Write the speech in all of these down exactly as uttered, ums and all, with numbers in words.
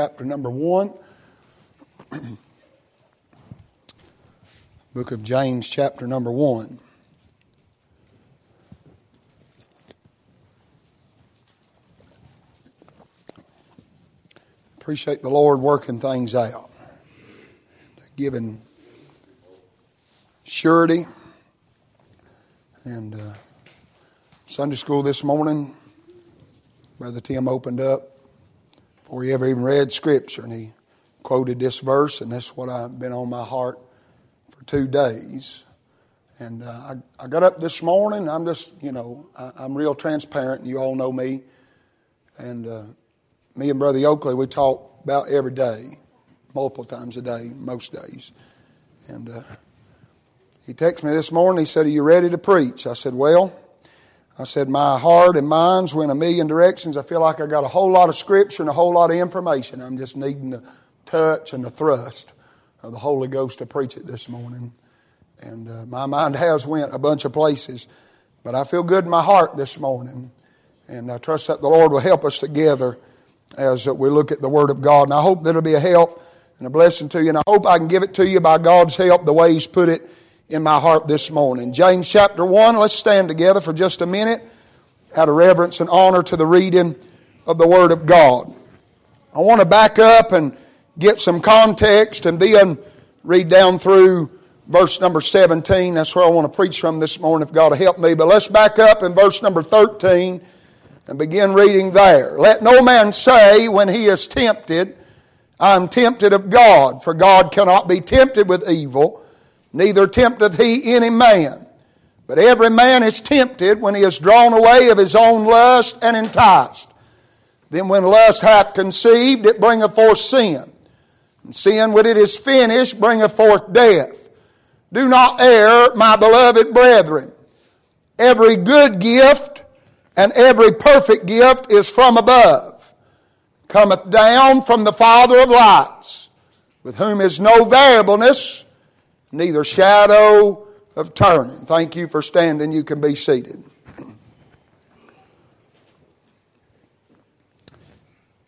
Chapter number one, book of James, chapter number one. Appreciate the Lord working things out, giving surety. And uh, Sunday school this morning, Brother Tim opened up. Before he ever even read Scripture, and he quoted this verse, and that's what I've been on my heart for two days. And uh, I, I got up this morning. I'm just, you know, I, I'm real transparent, and you all know me. And uh, me and Brother Oakley, we talk about every day, multiple times a day, most days. And uh, he texted me this morning. He said, "Are you ready to preach?" I said, "Well." I said, my heart and mind's went a million directions. I feel like I got a whole lot of Scripture and a whole lot of information. I'm just needing the touch and the thrust of the Holy Ghost to preach it this morning. And uh, my mind has went a bunch of places. But I feel good in my heart this morning. And I trust that the Lord will help us together as we look at the Word of God. And I hope that it'll be a help and a blessing to you. And I hope I can give it to you by God's help, the way He's put it in my heart this morning. James chapter one, let's stand together for just a minute out of reverence and honor to the reading of the Word of God. I want to back up and get some context and then read down through verse number seventeen. That's where I want to preach from this morning if God will help me. But let's back up in verse number thirteen and begin reading there. Let no man say when he is tempted, I am tempted of God, for God cannot be tempted with evil, neither tempteth he any man. But every man is tempted when he is drawn away of his own lust and enticed. Then when lust hath conceived, it bringeth forth sin. And sin, when it is finished, bringeth forth death. Do not err, my beloved brethren. Every good gift and every perfect gift is from above, cometh down from the Father of lights, with whom is no variableness, neither shadow of turning. Thank you for standing. You can be seated.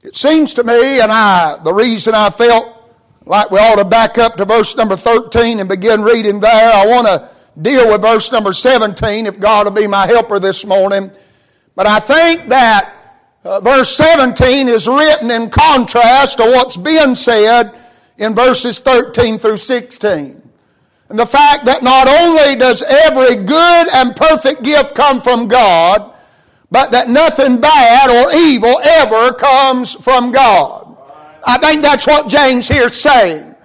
It seems to me, and I, the reason I felt like we ought to back up to verse number thirteen and begin reading there, I want to deal with verse number seventeen if God will be my helper this morning. But I think that uh, verse seventeen is written in contrast to what's been said in verses thirteen through sixteen. And the fact that not only does every good and perfect gift come from God, but that nothing bad or evil ever comes from God. I think that's what James here is saying.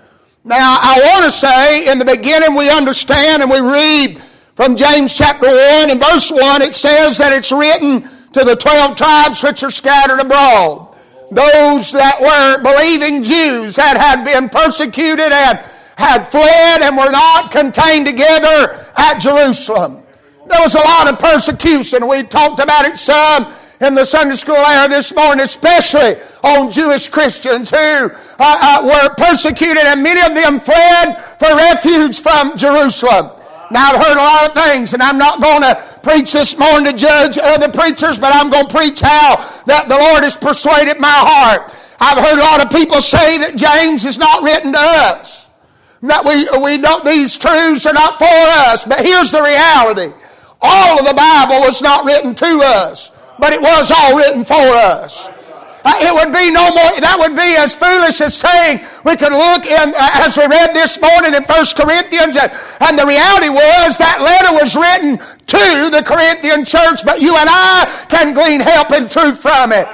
Now, I want to say in the beginning we understand and we read from James chapter one and verse one, it says that it's written to the twelve tribes which are scattered abroad. Those that were believing Jews that had been persecuted and had fled and were not contained together at Jerusalem. There was a lot of persecution. We talked about it some in the Sunday school era this morning, especially on Jewish Christians who uh, uh, were persecuted, and many of them fled for refuge from Jerusalem. Now, I've heard a lot of things, and I'm not going to preach this morning to judge other preachers, but I'm going to preach how that the Lord has persuaded my heart. I've heard a lot of people say that James is not written to us. That we we don't, these truths are not for us. But here's the reality. All of the Bible was not written to us, but it was all written for us. Uh, it would be no more, that would be as foolish as saying we could look in, uh, as we read this morning in First Corinthians, and, and the reality was that letter was written to the Corinthian church, but you and I can glean help and truth from it.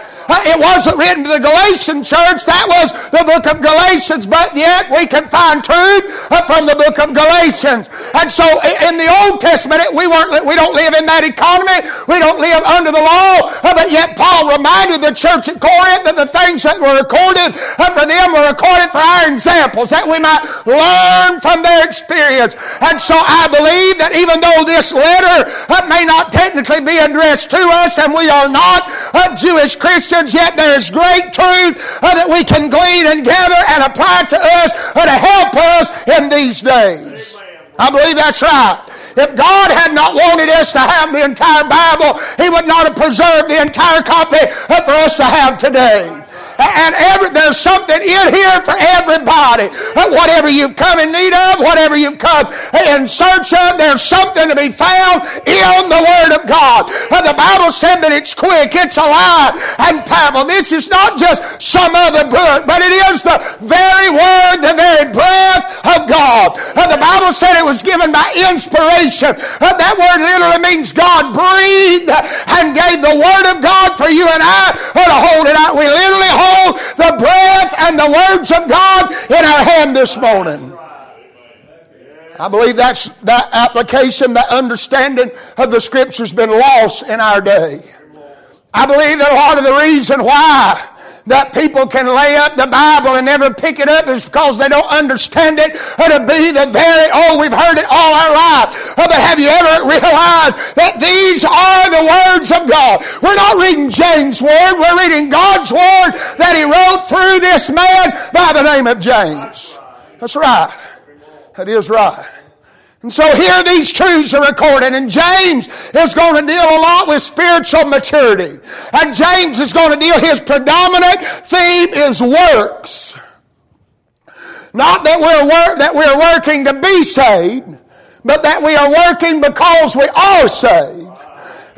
It wasn't written to the Galatian church. That was the book of Galatians. But yet we can find truth from the book of Galatians. And so in the Old Testament, we weren't. We don't live in that economy. We don't live under the law. But yet Paul reminded the church at Corinth that the things that were recorded for them were recorded for our examples, that we might learn from their experience. And so I believe that even though this letter may not technically be addressed to us, and we are not Jewish Christians, yet there is great truth uh, that we can glean and gather and apply to us uh, to help us in these days. I believe that's right. If God had not wanted us to have the entire Bible, He would not have preserved the entire copy uh, for us to have today. and every, there's something in here for everybody. Whatever you've come in need of, whatever you've come in search of, there's something to be found in the Word of God. The Bible said that it's quick, it's alive, and powerful. This is not just some other book, but it is the very Word, the very breath of God. The Bible said it was given by inspiration. That word literally means God breathed and gave the Word of God for you and I to hold it out. We literally hold the breath and the words of God in our hand this morning. I believe that's that application, that understanding of the Scripture has been lost in our day. I believe that a lot of the reason why that people can lay up the Bible and never pick it up is because they don't understand it. It'll be the very, oh, we've heard it all our life. Oh, but have you ever realized that these are the words of God? We're not reading James' word. We're reading God's word that he wrote through this man by the name of James. That's right. That is right. And so here these truths are recorded, and James is going to deal a lot with spiritual maturity. And James is going to deal, his predominant theme is works. Not that we're work, that we're working to be saved, but that we are working because we are saved.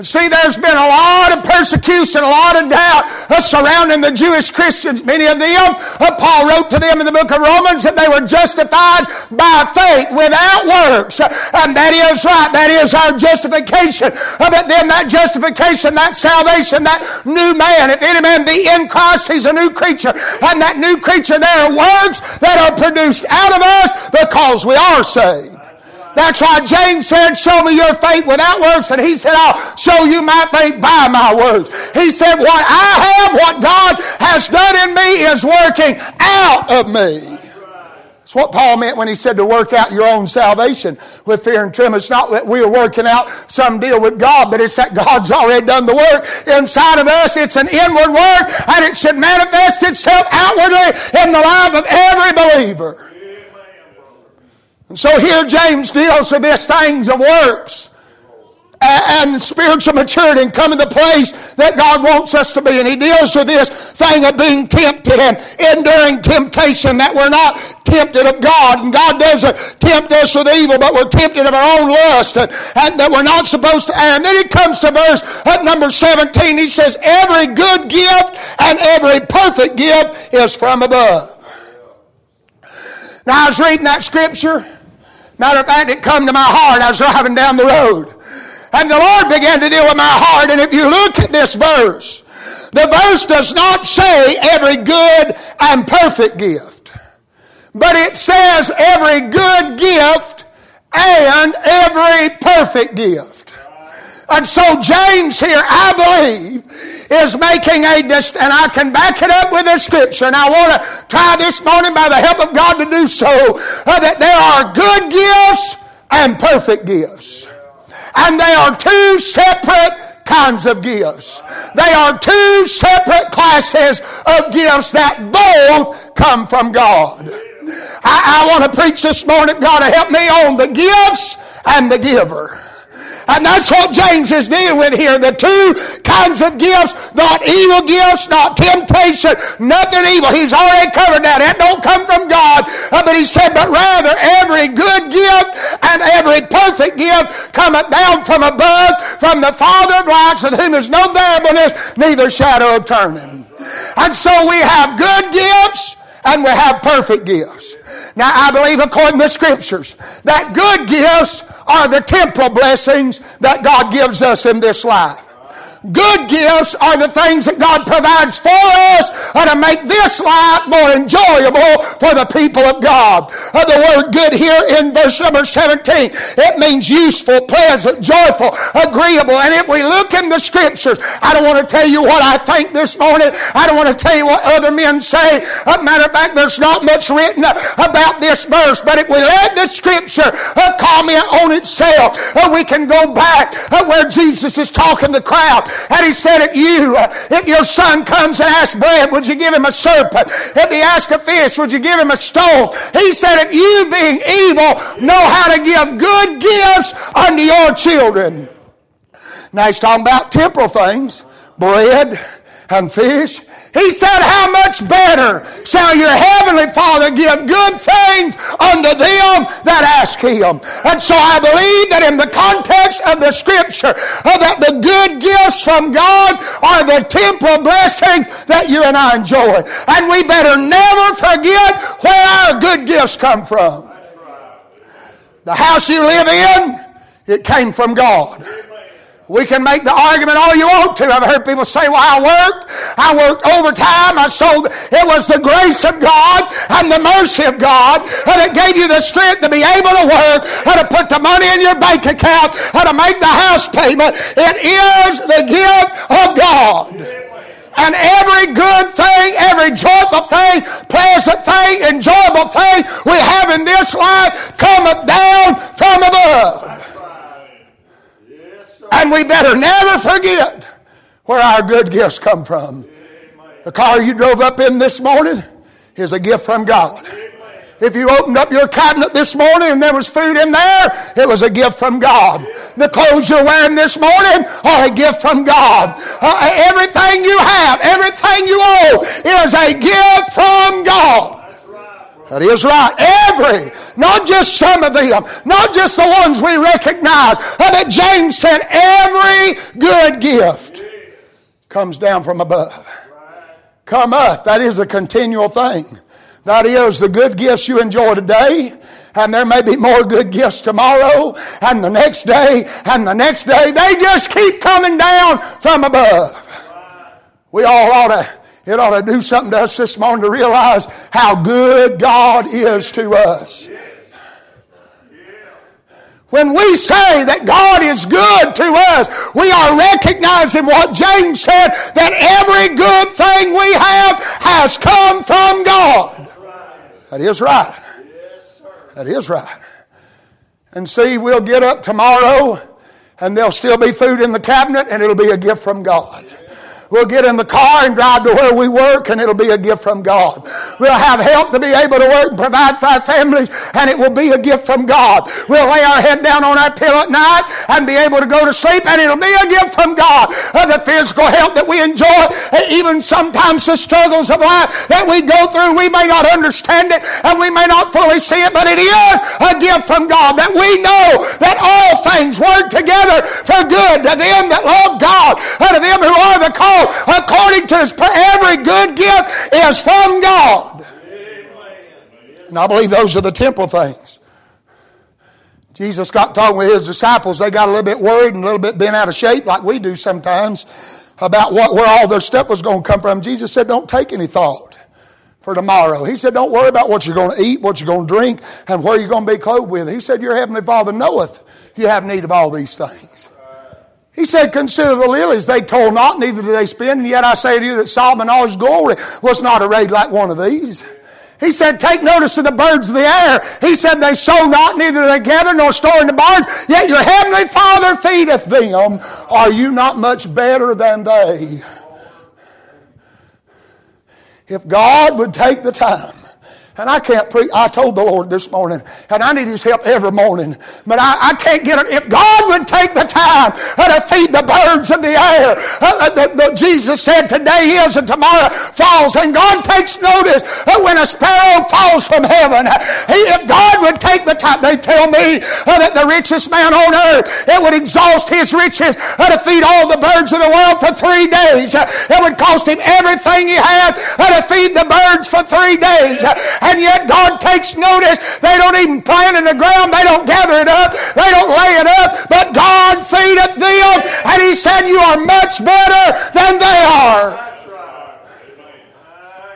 See, there's been a lot of persecution, a lot of doubt uh, surrounding the Jewish Christians. Many of them, uh, Paul wrote to them in the book of Romans that they were justified by faith without works. Uh, and that is right. That is our justification. Uh, but then that justification, that salvation, that new man, if any man be in Christ, he's a new creature. And that new creature, there are works that are produced out of us because we are saved. That's why James said, show me your faith without works. And he said, I'll show you my faith by my works. He said, what I have, what God has done in me is working out of me. That's what Paul meant when he said to work out your own salvation with fear and trembling. It's not that we are working out some deal with God, but it's that God's already done the work inside of us. It's an inward work, and it should manifest itself outwardly in the life of every believer. So here James deals with these things of works and spiritual maturity and coming to the place that God wants us to be. And he deals with this thing of being tempted and enduring temptation, that we're not tempted of God. And God doesn't tempt us with evil, but we're tempted of our own lust, and, and that we're not supposed to err. And then he comes to verse number seventeen. He says, every good gift and every perfect gift is from above. Now I was reading that scripture. Matter of fact, it come to my heart. I was driving down the road, and the Lord began to deal with my heart. And if you look at this verse, the verse does not say every good and perfect gift, but it says every good gift and every perfect gift. And so James here, I believe, is making a dis- and I can back it up with a scripture, and I want to try this morning by the help of God to do so, uh, that there are good gifts and perfect gifts. And they are two separate kinds of gifts. They are two separate classes of gifts that both come from God. I, I want to preach this morning, God to help me on the gifts and the giver. And that's what James is dealing with here. The two kinds of gifts, not evil gifts, not temptation, nothing evil. He's already covered that. That don't come from God. Uh, but he said, but rather every good gift and every perfect gift cometh down from above, from the Father of lights, with whom is no variableness, neither shadow of turning. And so we have good gifts and we have perfect gifts. Now I believe according to the Scriptures that good gifts are the temporal blessings that God gives us in this life. Good gifts are the things that God provides for us and to make this life more enjoyable for the people of God. Uh, the word good here in verse number seventeen, it means useful, pleasant, joyful, agreeable. And if we look in the Scriptures, I don't want to tell you what I think this morning. I don't want to tell you what other men say. Uh, matter of fact, there's not much written uh, about this verse. But if we let the Scripture uh, comment on itself, uh, we can go back uh, where Jesus is talking to the crowd. And he said, if you, if your son comes and asks bread, would you give him a serpent? If he asks a fish, would you give him a stone? He said, if you being evil know how to give good gifts unto your children. Now he's talking about temporal things, bread and fish. He said, how much better shall your heavenly Father give good things unto them that ask him? And so I believe that in the context of the scripture, that the good gifts from God are the temporal blessings that you and I enjoy. And we better never forget where our good gifts come from. The house you live in, it came from God. We can make the argument all you want to. I've heard people say, well, I worked. I worked overtime. I sold. It was the grace of God and the mercy of God that gave you the strength to be able to work and to put the money in your bank account and to make the house payment. It is the gift of God. And every good thing, every joyful thing, pleasant thing, enjoyable thing we have in this life cometh down from above. And we better never forget where our good gifts come from. The car you drove up in this morning is a gift from God. If you opened up your cabinet this morning and there was food in there, it was a gift from God. The clothes you're wearing this morning are a gift from God. Uh, everything you have, everything you own is a gift from God. That is right. Every, not just some of them, not just the ones we recognize. But James said, every good gift comes down from above. Cometh, that is a continual thing. That is the good gifts you enjoy today. And there may be more good gifts tomorrow and the next day and the next day. They just keep coming down from above. We all ought to It ought to do something to us this morning to realize how good God is to us. When we say that God is good to us, we are recognizing what James said, that every good thing we have has come from God. That is right. That is right. And see, we'll get up tomorrow and there'll still be food in the cabinet and it'll be a gift from God. We'll get in the car and drive to where we work and it'll be a gift from God. We'll have help to be able to work and provide for our families and it will be a gift from God. We'll lay our head down on our pillow at night and be able to go to sleep and it'll be a gift from God. Of the physical health that we enjoy, even sometimes the struggles of life that we go through, we may not understand it and we may not fully see it, but it is a gift from God, that we know that all things work together for good to them that love God and to them who are the called according to his, every good gift is from God. And I believe those are the temporal things. Jesus got talking with his disciples. They got a little bit worried and a little bit bent out of shape like we do sometimes about what, where all their stuff was going to come from. Jesus said, don't take any thought for tomorrow. He said, don't worry about what you're going to eat, what you're going to drink, and where you're going to be clothed with. He said, your heavenly Father knoweth you have need of all these things. He said, consider the lilies. They toil not, neither do they spin. And yet I say to you that Solomon in all his glory was not arrayed like one of these. He said, take notice of the birds of the air. He said, they sow not, neither do they gather, nor store in the barns. Yet your heavenly Father feedeth them. Are you not much better than they? If God would take the time. And I can't preach. I told the Lord this morning, and I need his help every morning. But I, I can't get it. If God would take the time to feed the birds of the air, uh, the, the, Jesus said today is and tomorrow falls. And God takes notice that when a sparrow falls from heaven, he, if God would take the time, they tell me uh, that the richest man on earth, it would exhaust his riches uh, to feed all the birds of the world for three days. Uh, it would cost him everything he had uh, to feed the birds for three days. Uh, And yet God takes notice. They don't even plant in the ground. They don't gather it up. They don't lay it up. But God feedeth them. And he said, you are much better than they are.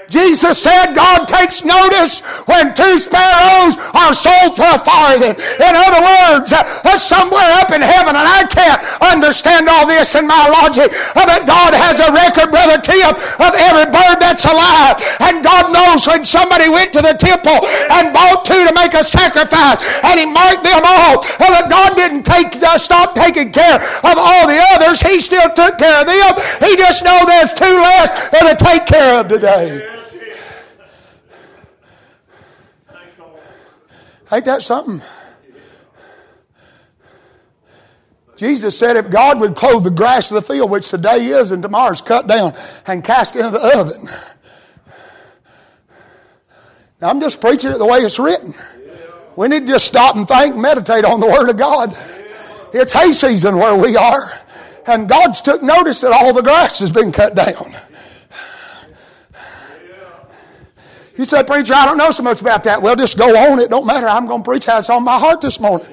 Jesus said God takes notice when two sparrows are sold for a farthing. In other words, uh, somewhere up in heaven, and I can't understand all this in my logic, uh, but God has a record, Brother Tim, of every bird that's alive. And God knows when somebody went to the temple and bought two to make a sacrifice, and he marked them all. Uh, but God didn't take, uh, stop taking care of all the others. He still took care of them. He just knows there's two less to take care of today. Ain't that something? Jesus said if God would clothe the grass of the field, which today is and tomorrow is cut down and cast into the oven. Now, I'm just preaching it the way it's written. We need to just stop and think, meditate on the Word of God. It's hay season where we are. And God's took notice that all the grass has been cut down. You say, preacher, I don't know so much about that. Well, just go on. It don't matter. I'm going to preach how it's on my heart this morning.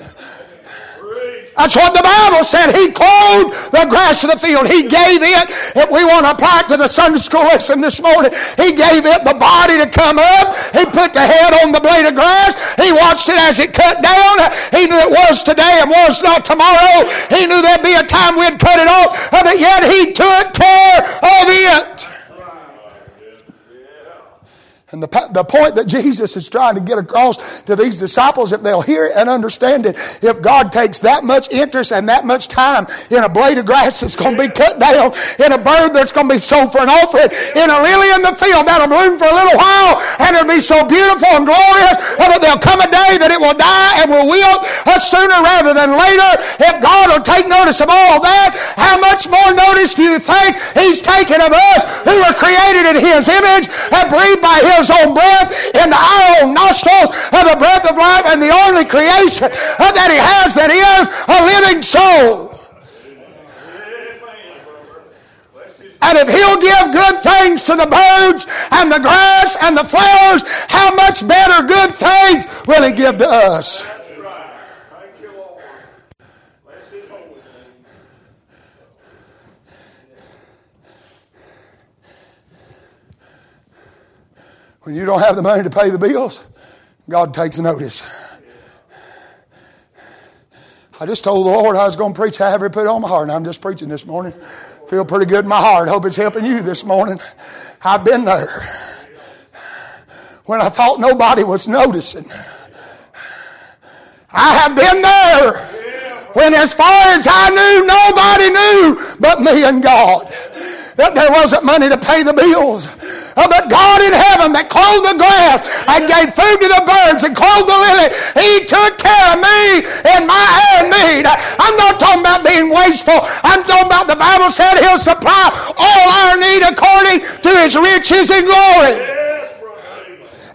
That's what the Bible said. He clothed the grass of the field. He gave it, if we want to apply it to the Sunday school lesson this morning, He gave it the body to come up. He put the head on the blade of grass. He watched it as it cut down. He knew it was today and was not tomorrow. He knew there'd be a time we'd cut it off, but yet He took care of it. And the, the point that Jesus is trying to get across to these disciples, if they'll hear it and understand it, if God takes that much interest and that much time in a blade of grass that's going to be cut down, in a bird that's going to be sold for an offering, in a lily in the field that'll bloom for a little while, and it'll be so beautiful and glorious, but there'll come a day that it will die and will wilt sooner rather than later. If God will take notice of all that, how much more notice do you think He's taken of us who were created in His image and breathed by His own breath into our own nostrils of the breath of life, and the only creation that He has that is a living soul. And if He'll give good things to the birds and the grass and the flowers, how much better good things will He give to us? When you don't have the money to pay the bills, God takes notice. I just told the Lord I was going to preach however He put it on my heart, and I'm just preaching this morning. Feel pretty good in my heart. Hope it's helping you this morning. I've been there. When I thought nobody was noticing. I have been there. When as far as I knew, nobody knew but me and God. That there wasn't money to pay the bills. Uh, but God in heaven that clothed the grass and gave food to the birds and clothed the lily, He took care of me in my hour of need. I'm not talking about being wasteful. I'm talking about the Bible said He'll supply all our need according to His riches and glory.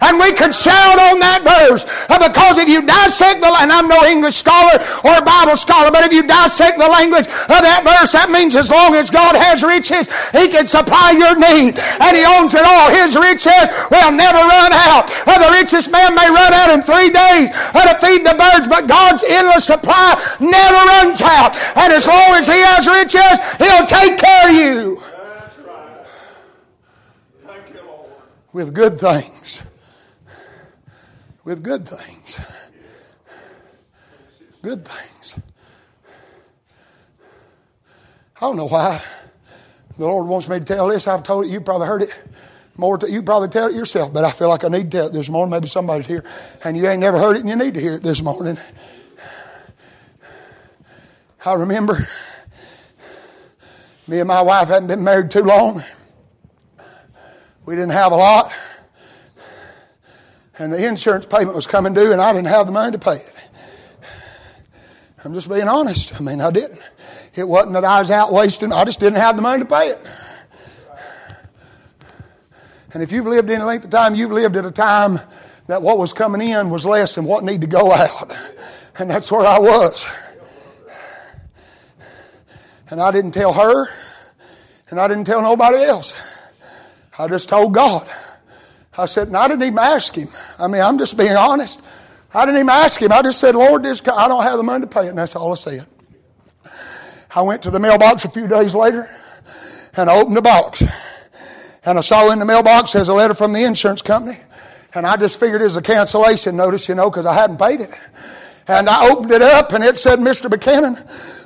And we could shout on that verse. Because if you dissect the, and I'm no English scholar or Bible scholar, but if you dissect the language of that verse, that means as long as God has riches, He can supply your need. And He owns it all. His riches will never run out. The richest man may run out in three days to feed the birds, but God's endless supply never runs out. And as long as He has riches, He'll take care of you. That's right. Thank you, Lord. With good things. With good things. Good things. I don't know why the Lord wants me to tell this. I've told it. You probably heard it more. To, you probably tell it yourself, but I feel like I need to tell it this morning. Maybe somebody's here and you ain't never heard it and you need to hear it this morning. I remember me and my wife hadn't been married too long. We didn't have a lot. And the insurance payment was coming due, and I didn't have the money to pay it. I'm just being honest. I mean, I didn't. It wasn't that I was out wasting. I just didn't have the money to pay it. And if you've lived any length of time, you've lived at a time that what was coming in was less than what needed to go out. And that's where I was. And I didn't tell her, and I didn't tell nobody else. I just told God. I said, and I didn't even ask Him. I mean, I'm just being honest. I didn't even ask Him. I just said, Lord, this, I don't have the money to pay it, and that's all I said. I went to the mailbox a few days later, and I opened the box. And I saw in the mailbox there's a letter from the insurance company, and I just figured it was a cancellation notice, you know, because I hadn't paid it. And I opened it up, and it said, Mister Buchanan,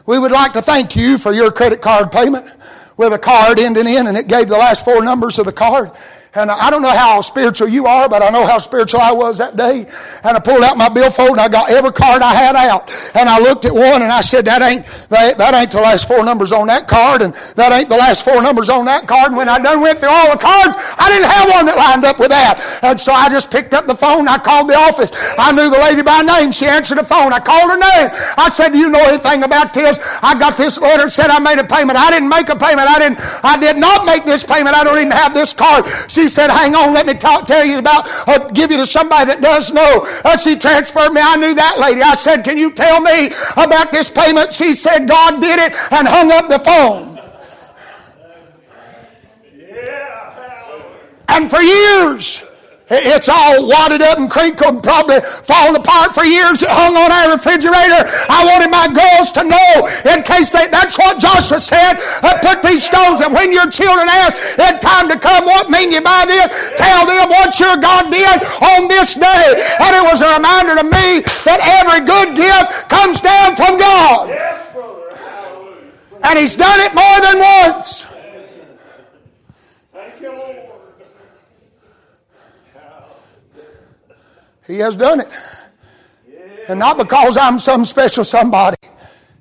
we would like to thank you for your credit card payment with a card ending in, and it gave the last four numbers of the card. And I don't know how spiritual you are, but I know how spiritual I was that day. And I pulled out my billfold and I got every card I had out. And I looked at one and I said, that ain't, that, that ain't the last four numbers on that card. And that ain't the last four numbers on that card. And when I done went through all the cards, I didn't have one that lined up with that. And so I just picked up the phone. I called the office. I knew the lady by name. She answered the phone. I called her name. I said, do you know anything about this? I got this letter and said I made a payment. I didn't make a payment. I didn't, I did not make this payment. I don't even have this card. She She said, hang on, let me talk, tell you about, uh, give you to somebody that does know. Uh, she transferred me. I knew that lady. I said, can you tell me about this payment? She said, God did it, and hung up the phone. Yeah. And for years, it's all wadded up and crinkled and probably falling apart. For years it hung on our refrigerator. I wanted my girls to know, in case they, that's what Joshua said, uh, put these stones, and when your children ask in time to come, what mean you by this? Tell them what your God did on this day. And it was a reminder to me that every good gift comes down from God. Yes, brother. Hallelujah. And he's done it more than once. Thank you, Lord. He has done it. And not because I'm some special somebody,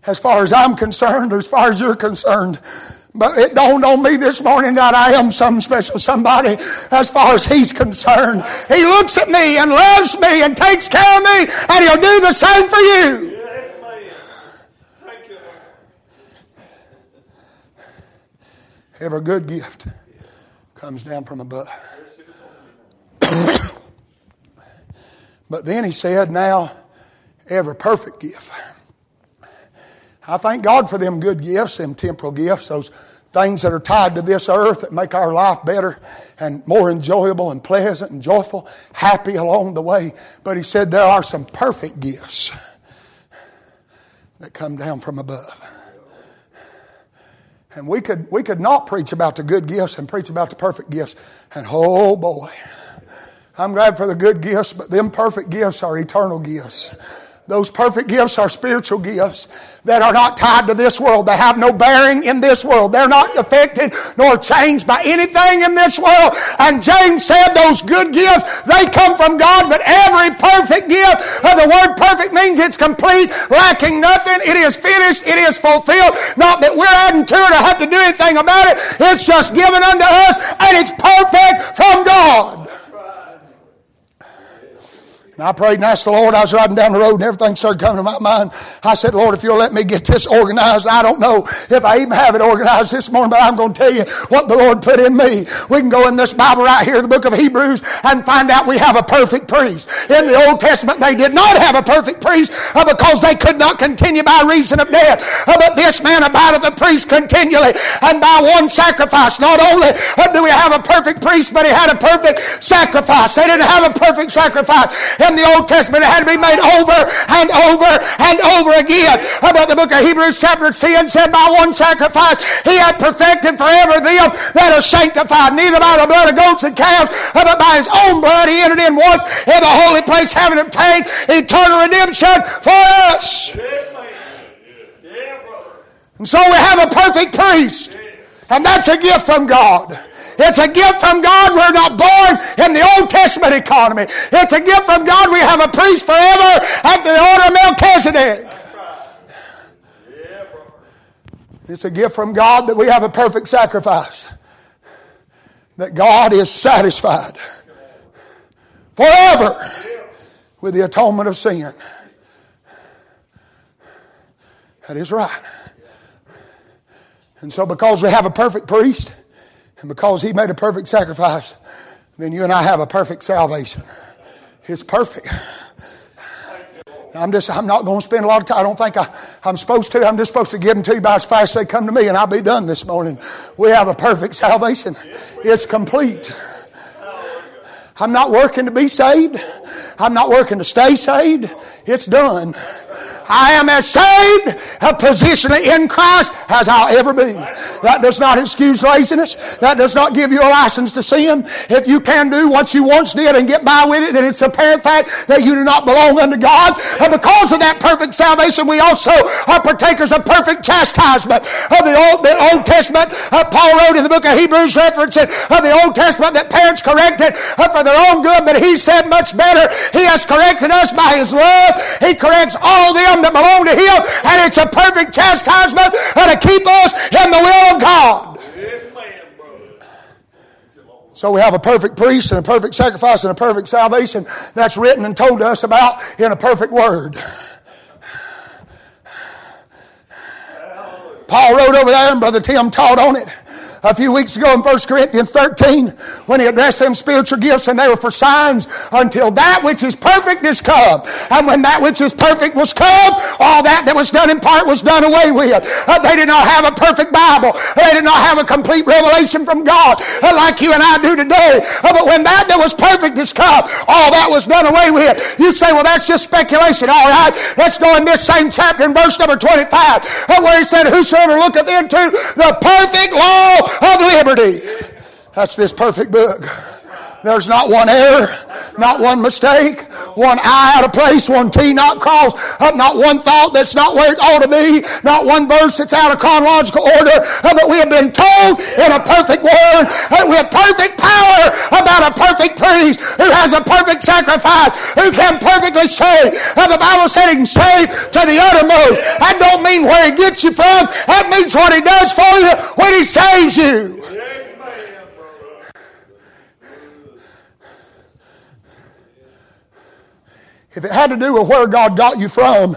as far as I'm concerned, or as far as you're concerned. But it dawned on me this morning that I am some special somebody as far as he's concerned. He looks at me and loves me and takes care of me, and he'll do the same for you. Every good gift comes down from above. But then he said, now, every perfect gift. I thank God for them good gifts, them temporal gifts, those things that are tied to this earth that make our life better and more enjoyable and pleasant and joyful, happy along the way. But he said there are some perfect gifts that come down from above. And we could, we could not preach about the good gifts and preach about the perfect gifts. And oh boy, I'm glad for the good gifts, but them perfect gifts are eternal gifts. Those perfect gifts are spiritual gifts that are not tied to this world. They have no bearing in this world. They're not affected nor changed by anything in this world. And James said those good gifts, they come from God, but every perfect gift, the word perfect means it's complete, lacking nothing. It is finished. It is fulfilled. Not that we're adding to it or have to do anything about it. It's just given unto us, and it's perfect from God. And I prayed and asked the Lord. I was riding down the road and everything started coming to my mind. I said, Lord, if you'll let me get this organized, I don't know if I even have it organized this morning, but I'm going to tell you what the Lord put in me. We can go in this Bible right here, the book of Hebrews, and find out we have a perfect priest. In the Old Testament, they did not have a perfect priest because they could not continue by reason of death. But this man abideth a priest continually, and by one sacrifice. Not only do we have a perfect priest, but he had a perfect sacrifice. They didn't have a perfect sacrifice. In the Old Testament, it had to be made over and over and over again. But the book of Hebrews chapter ten said, by one sacrifice, he had perfected forever them that are sanctified, neither by the blood of goats and calves, but by his own blood he entered in once in the holy place, having obtained eternal redemption for us. And so we have a perfect priest, and that's a gift from God. It's a gift from God. We're not born in the Old Testament economy. It's a gift from God. We have a priest forever after the order of Melchizedek. That's right. Yeah, brother. It's a gift from God that we have a perfect sacrifice. That God is satisfied forever with the atonement of sin. That is right. And so because we have a perfect priest, and because he made a perfect sacrifice, then you and I have a perfect salvation. It's perfect. I'm just, I'm not going to spend a lot of time. I don't think I, I'm supposed to. I'm just supposed to give them to you by as fast as they come to me, and I'll be done this morning. We have a perfect salvation. It's complete. I'm not working to be saved. I'm not working to stay saved. It's done. I am as saved a position in Christ as I'll ever be. That does not excuse laziness. That does not give you a license to sin. If you can do what you once did and get by with it, then it's an apparent fact that you do not belong unto God. And because of that perfect salvation, we also are partakers of perfect chastisement. Of the Old, the Old Testament, uh, Paul wrote in the book of Hebrews, referencing of the Old Testament that parents corrected uh, for their own good, but he said much better, he has corrected us by his love. He corrects all them that belong to him, and it's a perfect chastisement uh, to keep us in the will of God. So we have a perfect priest and a perfect sacrifice and a perfect salvation that's written and told to us about in a perfect word. Paul wrote over there, and Brother Tim taught on it a few weeks ago in First Corinthians thirteen when he addressed them spiritual gifts, and they were for signs until that which is perfect is come. And when that which is perfect was come, all that that was done in part was done away with. Uh, they did not have a perfect Bible. They did not have a complete revelation from God uh, like you and I do today. Uh, but when that that was perfect is come, all that was done away with. You say, well, that's just speculation. All right, let's go in this same chapter in verse number twenty-five uh, where he said, whosoever looketh into the perfect law of liberty. That's this perfect book. There's not one error, not one mistake, one I out of place, one T not crossed, not one thought that's not where it ought to be, not one verse that's out of chronological order, but we have been told in a perfect word, with perfect power, about a perfect priest who has a perfect sacrifice, who can perfectly save. The Bible said he can save to the uttermost. That don't mean where he gets you from. That means what he does for you when he saves you. If it had to do with where God got you from,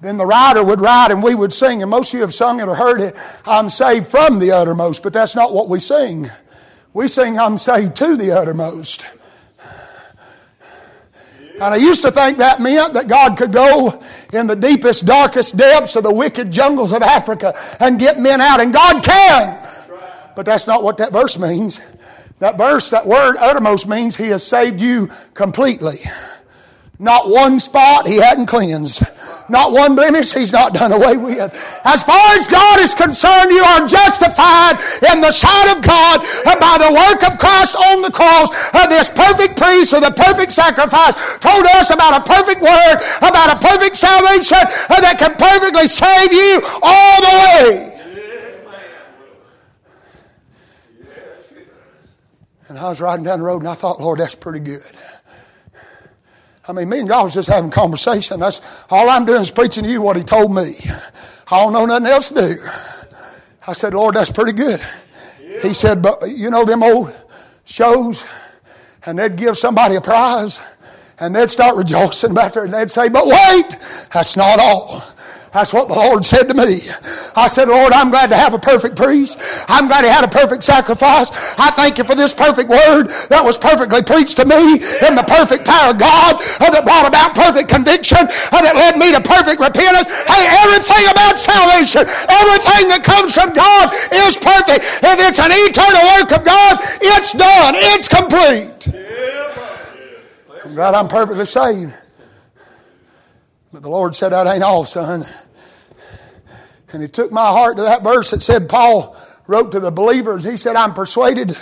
then the writer would write and we would sing. And most of you have sung it or heard it, I'm saved from the uttermost. But that's not what we sing. We sing, I'm saved to the uttermost. And I used to think that meant that God could go in the deepest, darkest depths of the wicked jungles of Africa and get men out. And God can. But that's not what that verse means. That verse, that word uttermost means He has saved you completely. Not one spot He hadn't cleansed. Not one blemish He's not done away with. As far as God is concerned, you are justified in the sight of God by the work of Christ on the cross. This perfect priest or the perfect sacrifice told us about a perfect word, about a perfect salvation that can perfectly save you all the way. And I was riding down the road and I thought, Lord, that's pretty good. I mean, me and God was just having a conversation. That's all I'm doing is preaching to you what He told me. I don't know nothing else to do. I said, Lord, that's pretty good. Yeah. He said, but you know them old shows, and they'd give somebody a prize, and they'd start rejoicing about it, and they'd say, but wait, that's not all. That's what the Lord said to me. I said, Lord, I'm glad to have a perfect priest. I'm glad He had a perfect sacrifice. I thank You for this perfect word that was perfectly preached to me in the perfect power of God that brought about perfect conviction that led me to perfect repentance. Hey, everything about salvation, everything that comes from God is perfect. If it's an eternal work of God, it's done. It's complete. I'm glad I'm perfectly saved. But the Lord said, that ain't all, son. And He took my heart to that verse that said Paul wrote to the believers. He said, I'm persuaded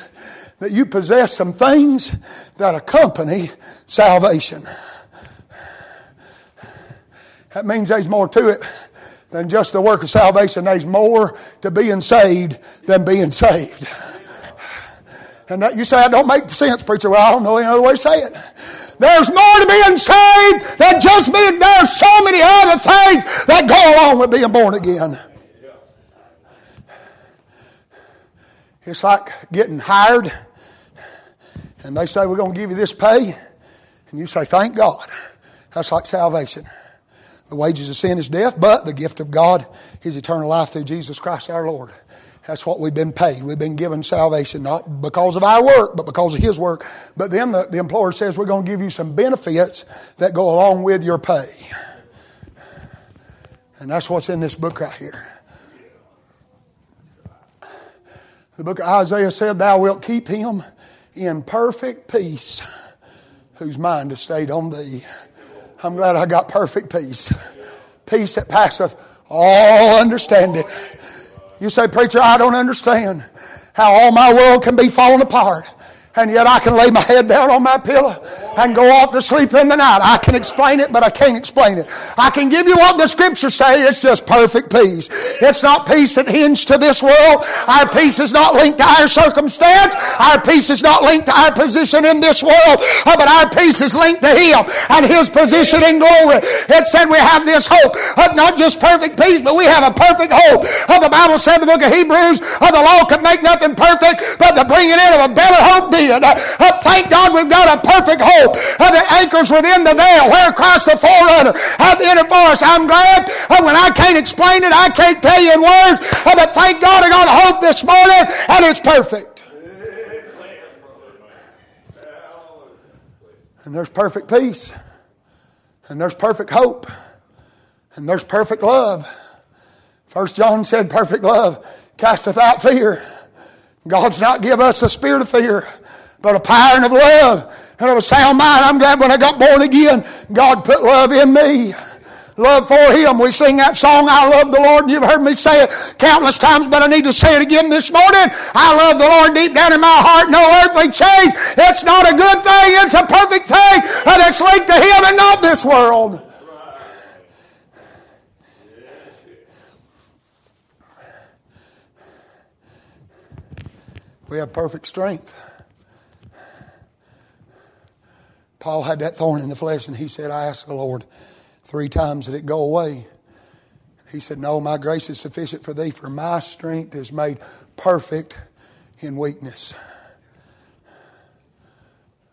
that you possess some things that accompany salvation. That means there's more to it than just the work of salvation. There's more to being saved than being saved. And that, you say, that don't make sense, preacher. Well, I don't know any other way to say it. There's more to being saved than just being. There's so many other things that go along with being born again. It's like getting hired, and they say, we're going to give you this pay, and you say, thank God. That's like salvation. The wages of sin is death, but the gift of God is eternal life through Jesus Christ our Lord. That's what we've been paid. We've been given salvation, not because of our work, but because of His work. But then the, the employer says, we're going to give you some benefits that go along with your pay. And that's what's in this book right here. The book of Isaiah said, thou wilt keep him in perfect peace, whose mind is stayed on thee. I'm glad I got perfect peace. peace that passeth all understanding. You say, preacher, I don't understand how all my world can be falling apart, and yet I can lay my head down on my pillow and go off to sleep in the night. I can explain it, but I can't explain it. I can give you what the Scriptures say. It's just perfect peace. It's not peace that hinged to this world. Our peace is not linked to our circumstance. Our peace is not linked to our position in this world. But our peace is linked to Him and His position in glory. It said we have this hope of not just perfect peace, but we have a perfect hope. The Bible said in the book of Hebrews, the law could make nothing perfect, but the bringing in of a better hope did. Uh, thank God we've got a perfect hope uh, that anchors within the veil where Christ the forerunner hath entered for us. I'm glad uh, when I can't explain it, I can't tell you in words, uh, but thank God I got hope this morning, and it's perfect. And there's perfect peace, and there's perfect hope, and there's perfect love. First John said perfect love casteth out fear. God's not give us a spirit of fear, but a power and of love and of a sound mind. I'm glad when I got born again, God put love in me. Love for Him. We sing that song, I love the Lord, and you've heard me say it countless times, but I need to say it again this morning. I love the Lord deep down in my heart. No earthly change. It's not a good thing. It's a perfect thing, and it's linked to Him and not this world. We have perfect strength. Paul had that thorn in the flesh, and he said, I asked the Lord three times that it go away. He said, no, my grace is sufficient for thee, for my strength is made perfect in weakness.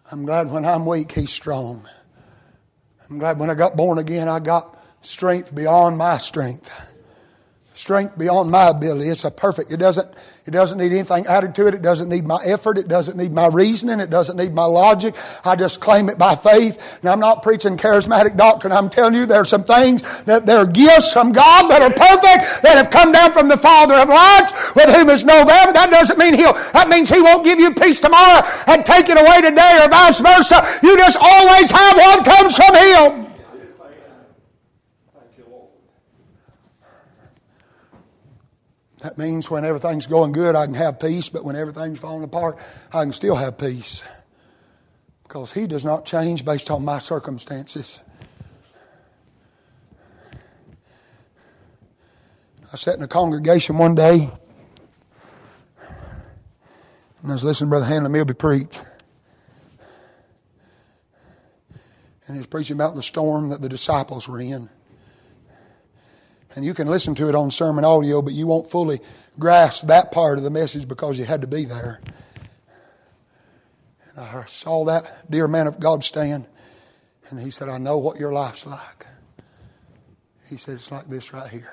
I'm glad when I'm weak, He's strong. I'm glad when I got born again, I got strength beyond my strength. Strength beyond my ability. It's a perfect. It doesn't, it doesn't need anything added to it. It doesn't need my effort. It doesn't need my reasoning. It doesn't need my logic. I just claim it by faith. And I'm not preaching charismatic doctrine. I'm telling you, there are some things that there are gifts from God that are perfect, that have come down from the Father of lights, with whom is no veil. That doesn't mean He'll, that means He won't give you peace tomorrow and take it away today, or vice versa. You just always have what comes from Him. That means when everything's going good, I can have peace, but when everything's falling apart, I can still have peace. Because He does not change based on my circumstances. I sat in a congregation one day, and I was listening to Brother Hanley Milby preach. And he was preaching about the storm that the disciples were in. And you can listen to it on sermon audio, but you won't fully grasp that part of the message because you had to be there. And I saw that dear man of God stand, and he said, I know what your life's like. He said, it's like this right here.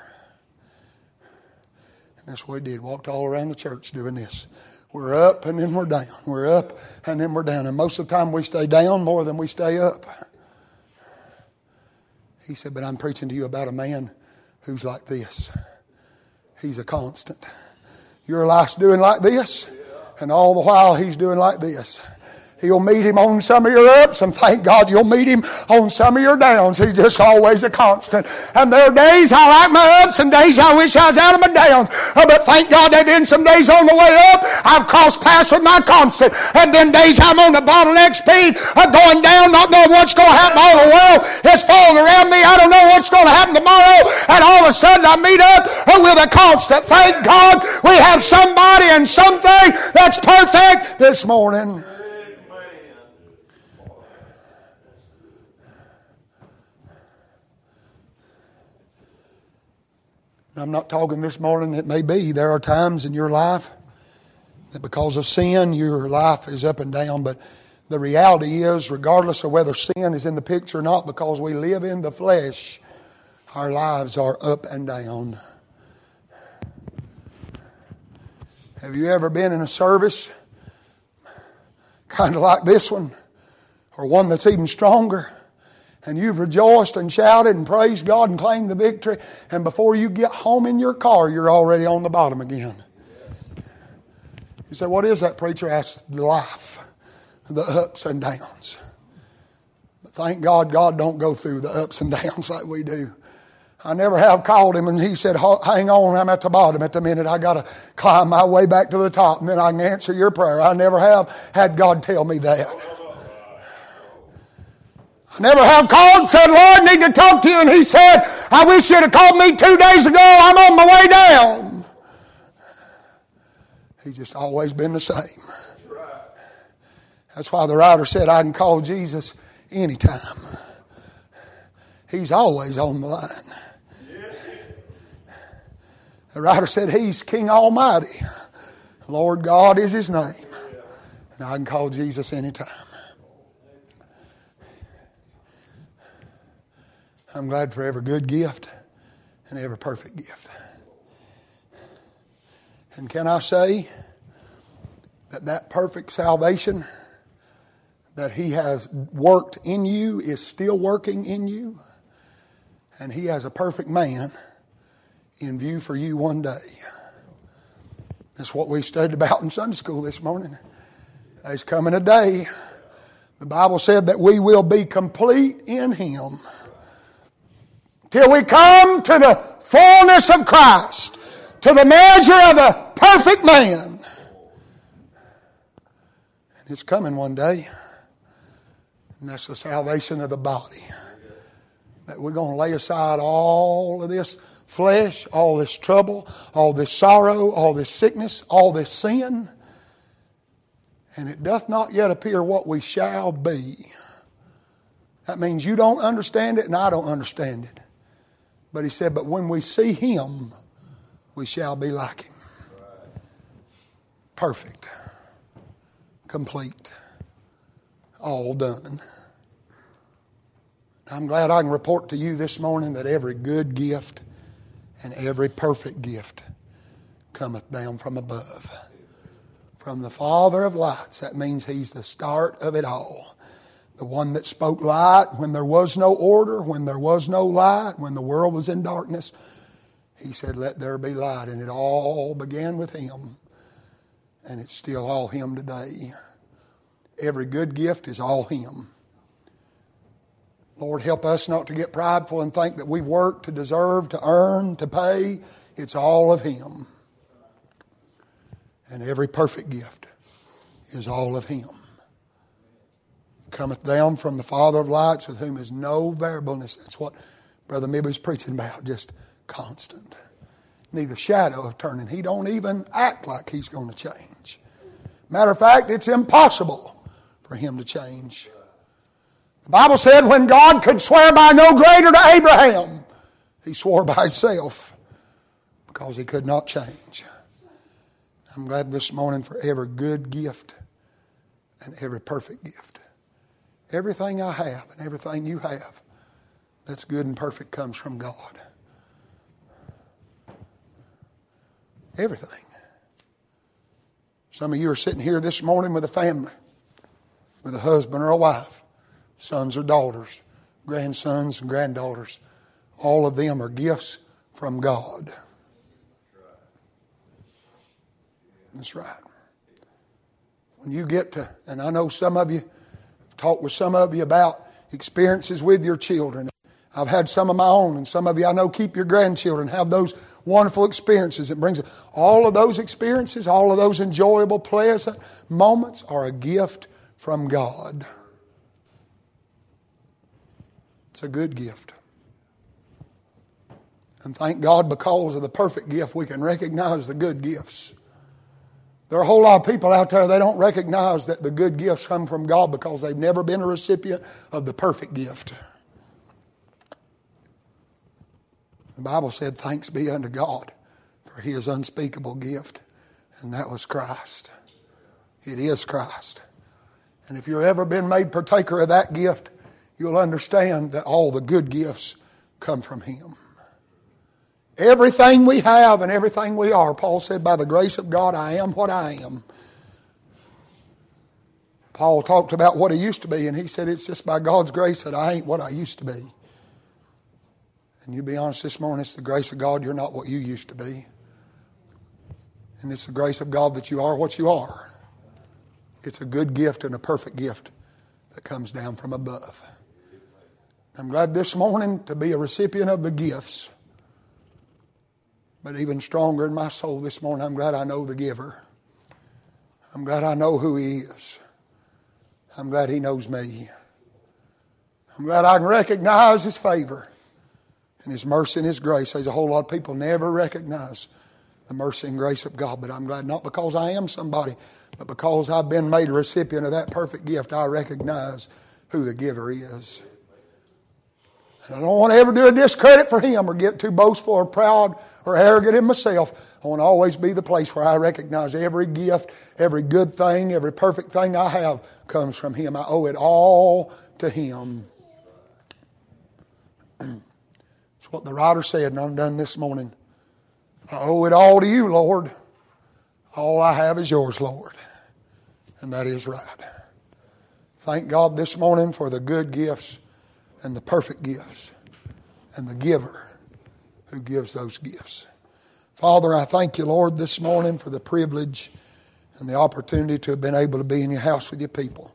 And that's what he did. Walked all around the church doing this. We're up and then we're down. We're up and then we're down. And most of the time we stay down more than we stay up. He said, but I'm preaching to you about a man who's like this. He's a constant. Your life's doing like this, and all the while He's doing like this. You'll meet Him on some of your ups, and thank God you'll meet Him on some of your downs. He's just always a constant. And there are days I like my ups and days I wish I was out of my downs. Oh, but thank God that in some days on the way up, I've crossed paths with my constant. And then days I'm on the bottleneck speed, I'm going down, not knowing what's going to happen. All the world is falling around me. I don't know what's going to happen tomorrow. And all of a sudden I meet up with a constant. Thank God we have somebody and something that's perfect this morning. I'm not talking this morning. It may be there are times in your life that because of sin, your life is up and down. But the reality is, regardless of whether sin is in the picture or not, because we live in the flesh, our lives are up and down. Have you ever been in a service kind of like this one, or one that's even stronger? And you've rejoiced and shouted and praised God and claimed the victory. And before you get home in your car, you're already on the bottom again. You say, what is that, preacher? That's life, the ups and downs. But thank God, God don't go through the ups and downs like we do. I never have called him, and he said, hang on, I'm at the bottom at the minute. I got to climb my way back to the top, and then I can answer your prayer. I never have had God tell me that. I never have called and said, Lord, I need to talk to you. And he said, I wish you'd have called me two days ago. I'm on my way down. He's just always been the same. That's why the writer said, I can call Jesus anytime. He's always on the line. The writer said, He's King Almighty. Lord God is His name. And I can call Jesus anytime. I'm glad for every good gift and every perfect gift. And can I say that that perfect salvation that He has worked in you is still working in you, and He has a perfect man in view for you one day. That's what we studied about in Sunday school this morning. There's coming a day, the Bible said, that we will be complete in Him till we come to the fullness of Christ, to the measure of a perfect man. And it's coming one day. And that's the salvation of the body. That we're going to lay aside all of this flesh, all this trouble, all this sorrow, all this sickness, all this sin. And it doth not yet appear what we shall be. That means you don't understand it and I don't understand it. But he said, but when we see Him, we shall be like Him. Perfect. Complete. All done. I'm glad I can report to you this morning that every good gift and every perfect gift cometh down from above. From the Father of lights. That means He's the start of it all. The one that spoke light when there was no order, when there was no light, when the world was in darkness. He said, let there be light. And it all began with Him. And it's still all Him today. Every good gift is all Him. Lord, help us not to get prideful and think that we've worked to deserve, to earn, to pay. It's all of Him. And every perfect gift is all of Him. Cometh down from the Father of lights, with whom is no variableness. That's what Brother Mibby's preaching about, just constant. Neither shadow of turning. He don't even act like He's going to change. Matter of fact, it's impossible for Him to change. The Bible said when God could swear by no greater to Abraham, He swore by Himself because He could not change. I'm glad this morning for every good gift and every perfect gift. Everything I have and everything you have that's good and perfect comes from God. Everything. Some of you are sitting here this morning with a family, with a husband or a wife. Sons or daughters, grandsons and granddaughters, all of them are gifts from God. That's right. When you get to, and I know some of you, I've talked with some of you about experiences with your children. I've had some of my own, and some of you I know keep your grandchildren, have those wonderful experiences. It brings all of those experiences, all of those enjoyable, pleasant moments are a gift from God. It's a good gift. And thank God, because of the perfect gift, we can recognize the good gifts. There are a whole lot of people out there, they don't recognize that the good gifts come from God because they've never been a recipient of the perfect gift. The Bible said, thanks be unto God for His unspeakable gift. And that was Christ. It is Christ. And if you've ever been made partaker of that gift, you'll understand that all the good gifts come from Him. Everything we have and everything we are, Paul said, by the grace of God, I am what I am. Paul talked about what he used to be, and he said, it's just by God's grace that I ain't what I used to be. And you be honest this morning, it's the grace of God you're not what you used to be. And it's the grace of God that you are what you are. It's a good gift and a perfect gift that comes down from above. I'm glad this morning to be a recipient of the gifts. But even stronger in my soul this morning, I'm glad I know the giver. I'm glad I know who He is. I'm glad He knows me. I'm glad I can recognize His favor and His mercy and His grace. There's a whole lot of people never recognize the mercy and grace of God, but I'm glad not because I am somebody, but because I've been made a recipient of that perfect gift, I recognize who the giver is. And I don't want to ever do a discredit for Him or get too boastful or proud or arrogant in myself. I want to always be the place where I recognize every gift, every good thing, every perfect thing I have comes from Him. I owe it all to Him. It's what the writer said, and I'm done this morning. I owe it all to You, Lord. All I have is Yours, Lord. And that is right. Thank God this morning for the good gifts and the perfect gifts and the giver who gives those gifts. Father, I thank You, Lord, this morning for the privilege and the opportunity to have been able to be in Your house with Your people.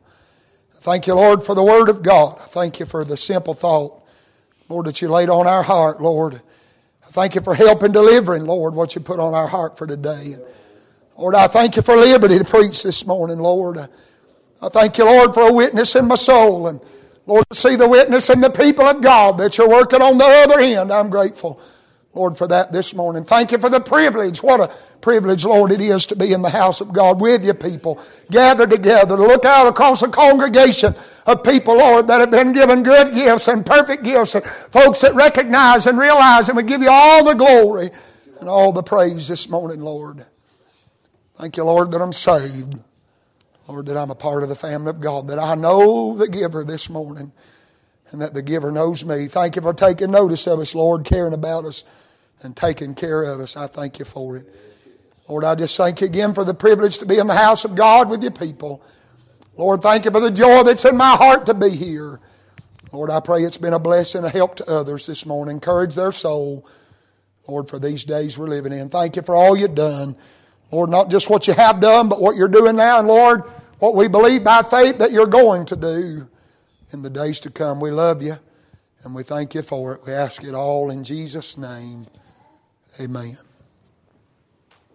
I thank You, Lord, for the Word of God. I thank You for the simple thought, Lord, that You laid on our heart, Lord. I thank You for helping delivering, Lord, what You put on our heart for today. Lord, I thank You for liberty to preach this morning, Lord. I thank You, Lord, for a witness in my soul. And Lord, to see the witness in the people of God that You're working on the other end. I'm grateful, Lord, for that this morning. Thank You for the privilege. What a privilege, Lord, it is to be in the house of God with Your people, gathered together, to look out across a congregation of people, Lord, that have been given good gifts and perfect gifts, and folks that recognize and realize, and we give You all the glory and all the praise this morning, Lord. Thank You, Lord, that I'm saved. Lord, that I'm a part of the family of God, that I know the giver this morning and that the giver knows me. Thank You for taking notice of us, Lord, caring about us and taking care of us. I thank You for it. Lord, I just thank You again for the privilege to be in the house of God with Your people. Lord, thank You for the joy that's in my heart to be here. Lord, I pray it's been a blessing, a help to others this morning. Encourage their soul, Lord, for these days we're living in. Thank You for all You've done. Lord, not just what You have done, but what You're doing now. And Lord, what we believe by faith that You're going to do in the days to come. We love You and we thank You for it. We ask it all in Jesus' name. Amen.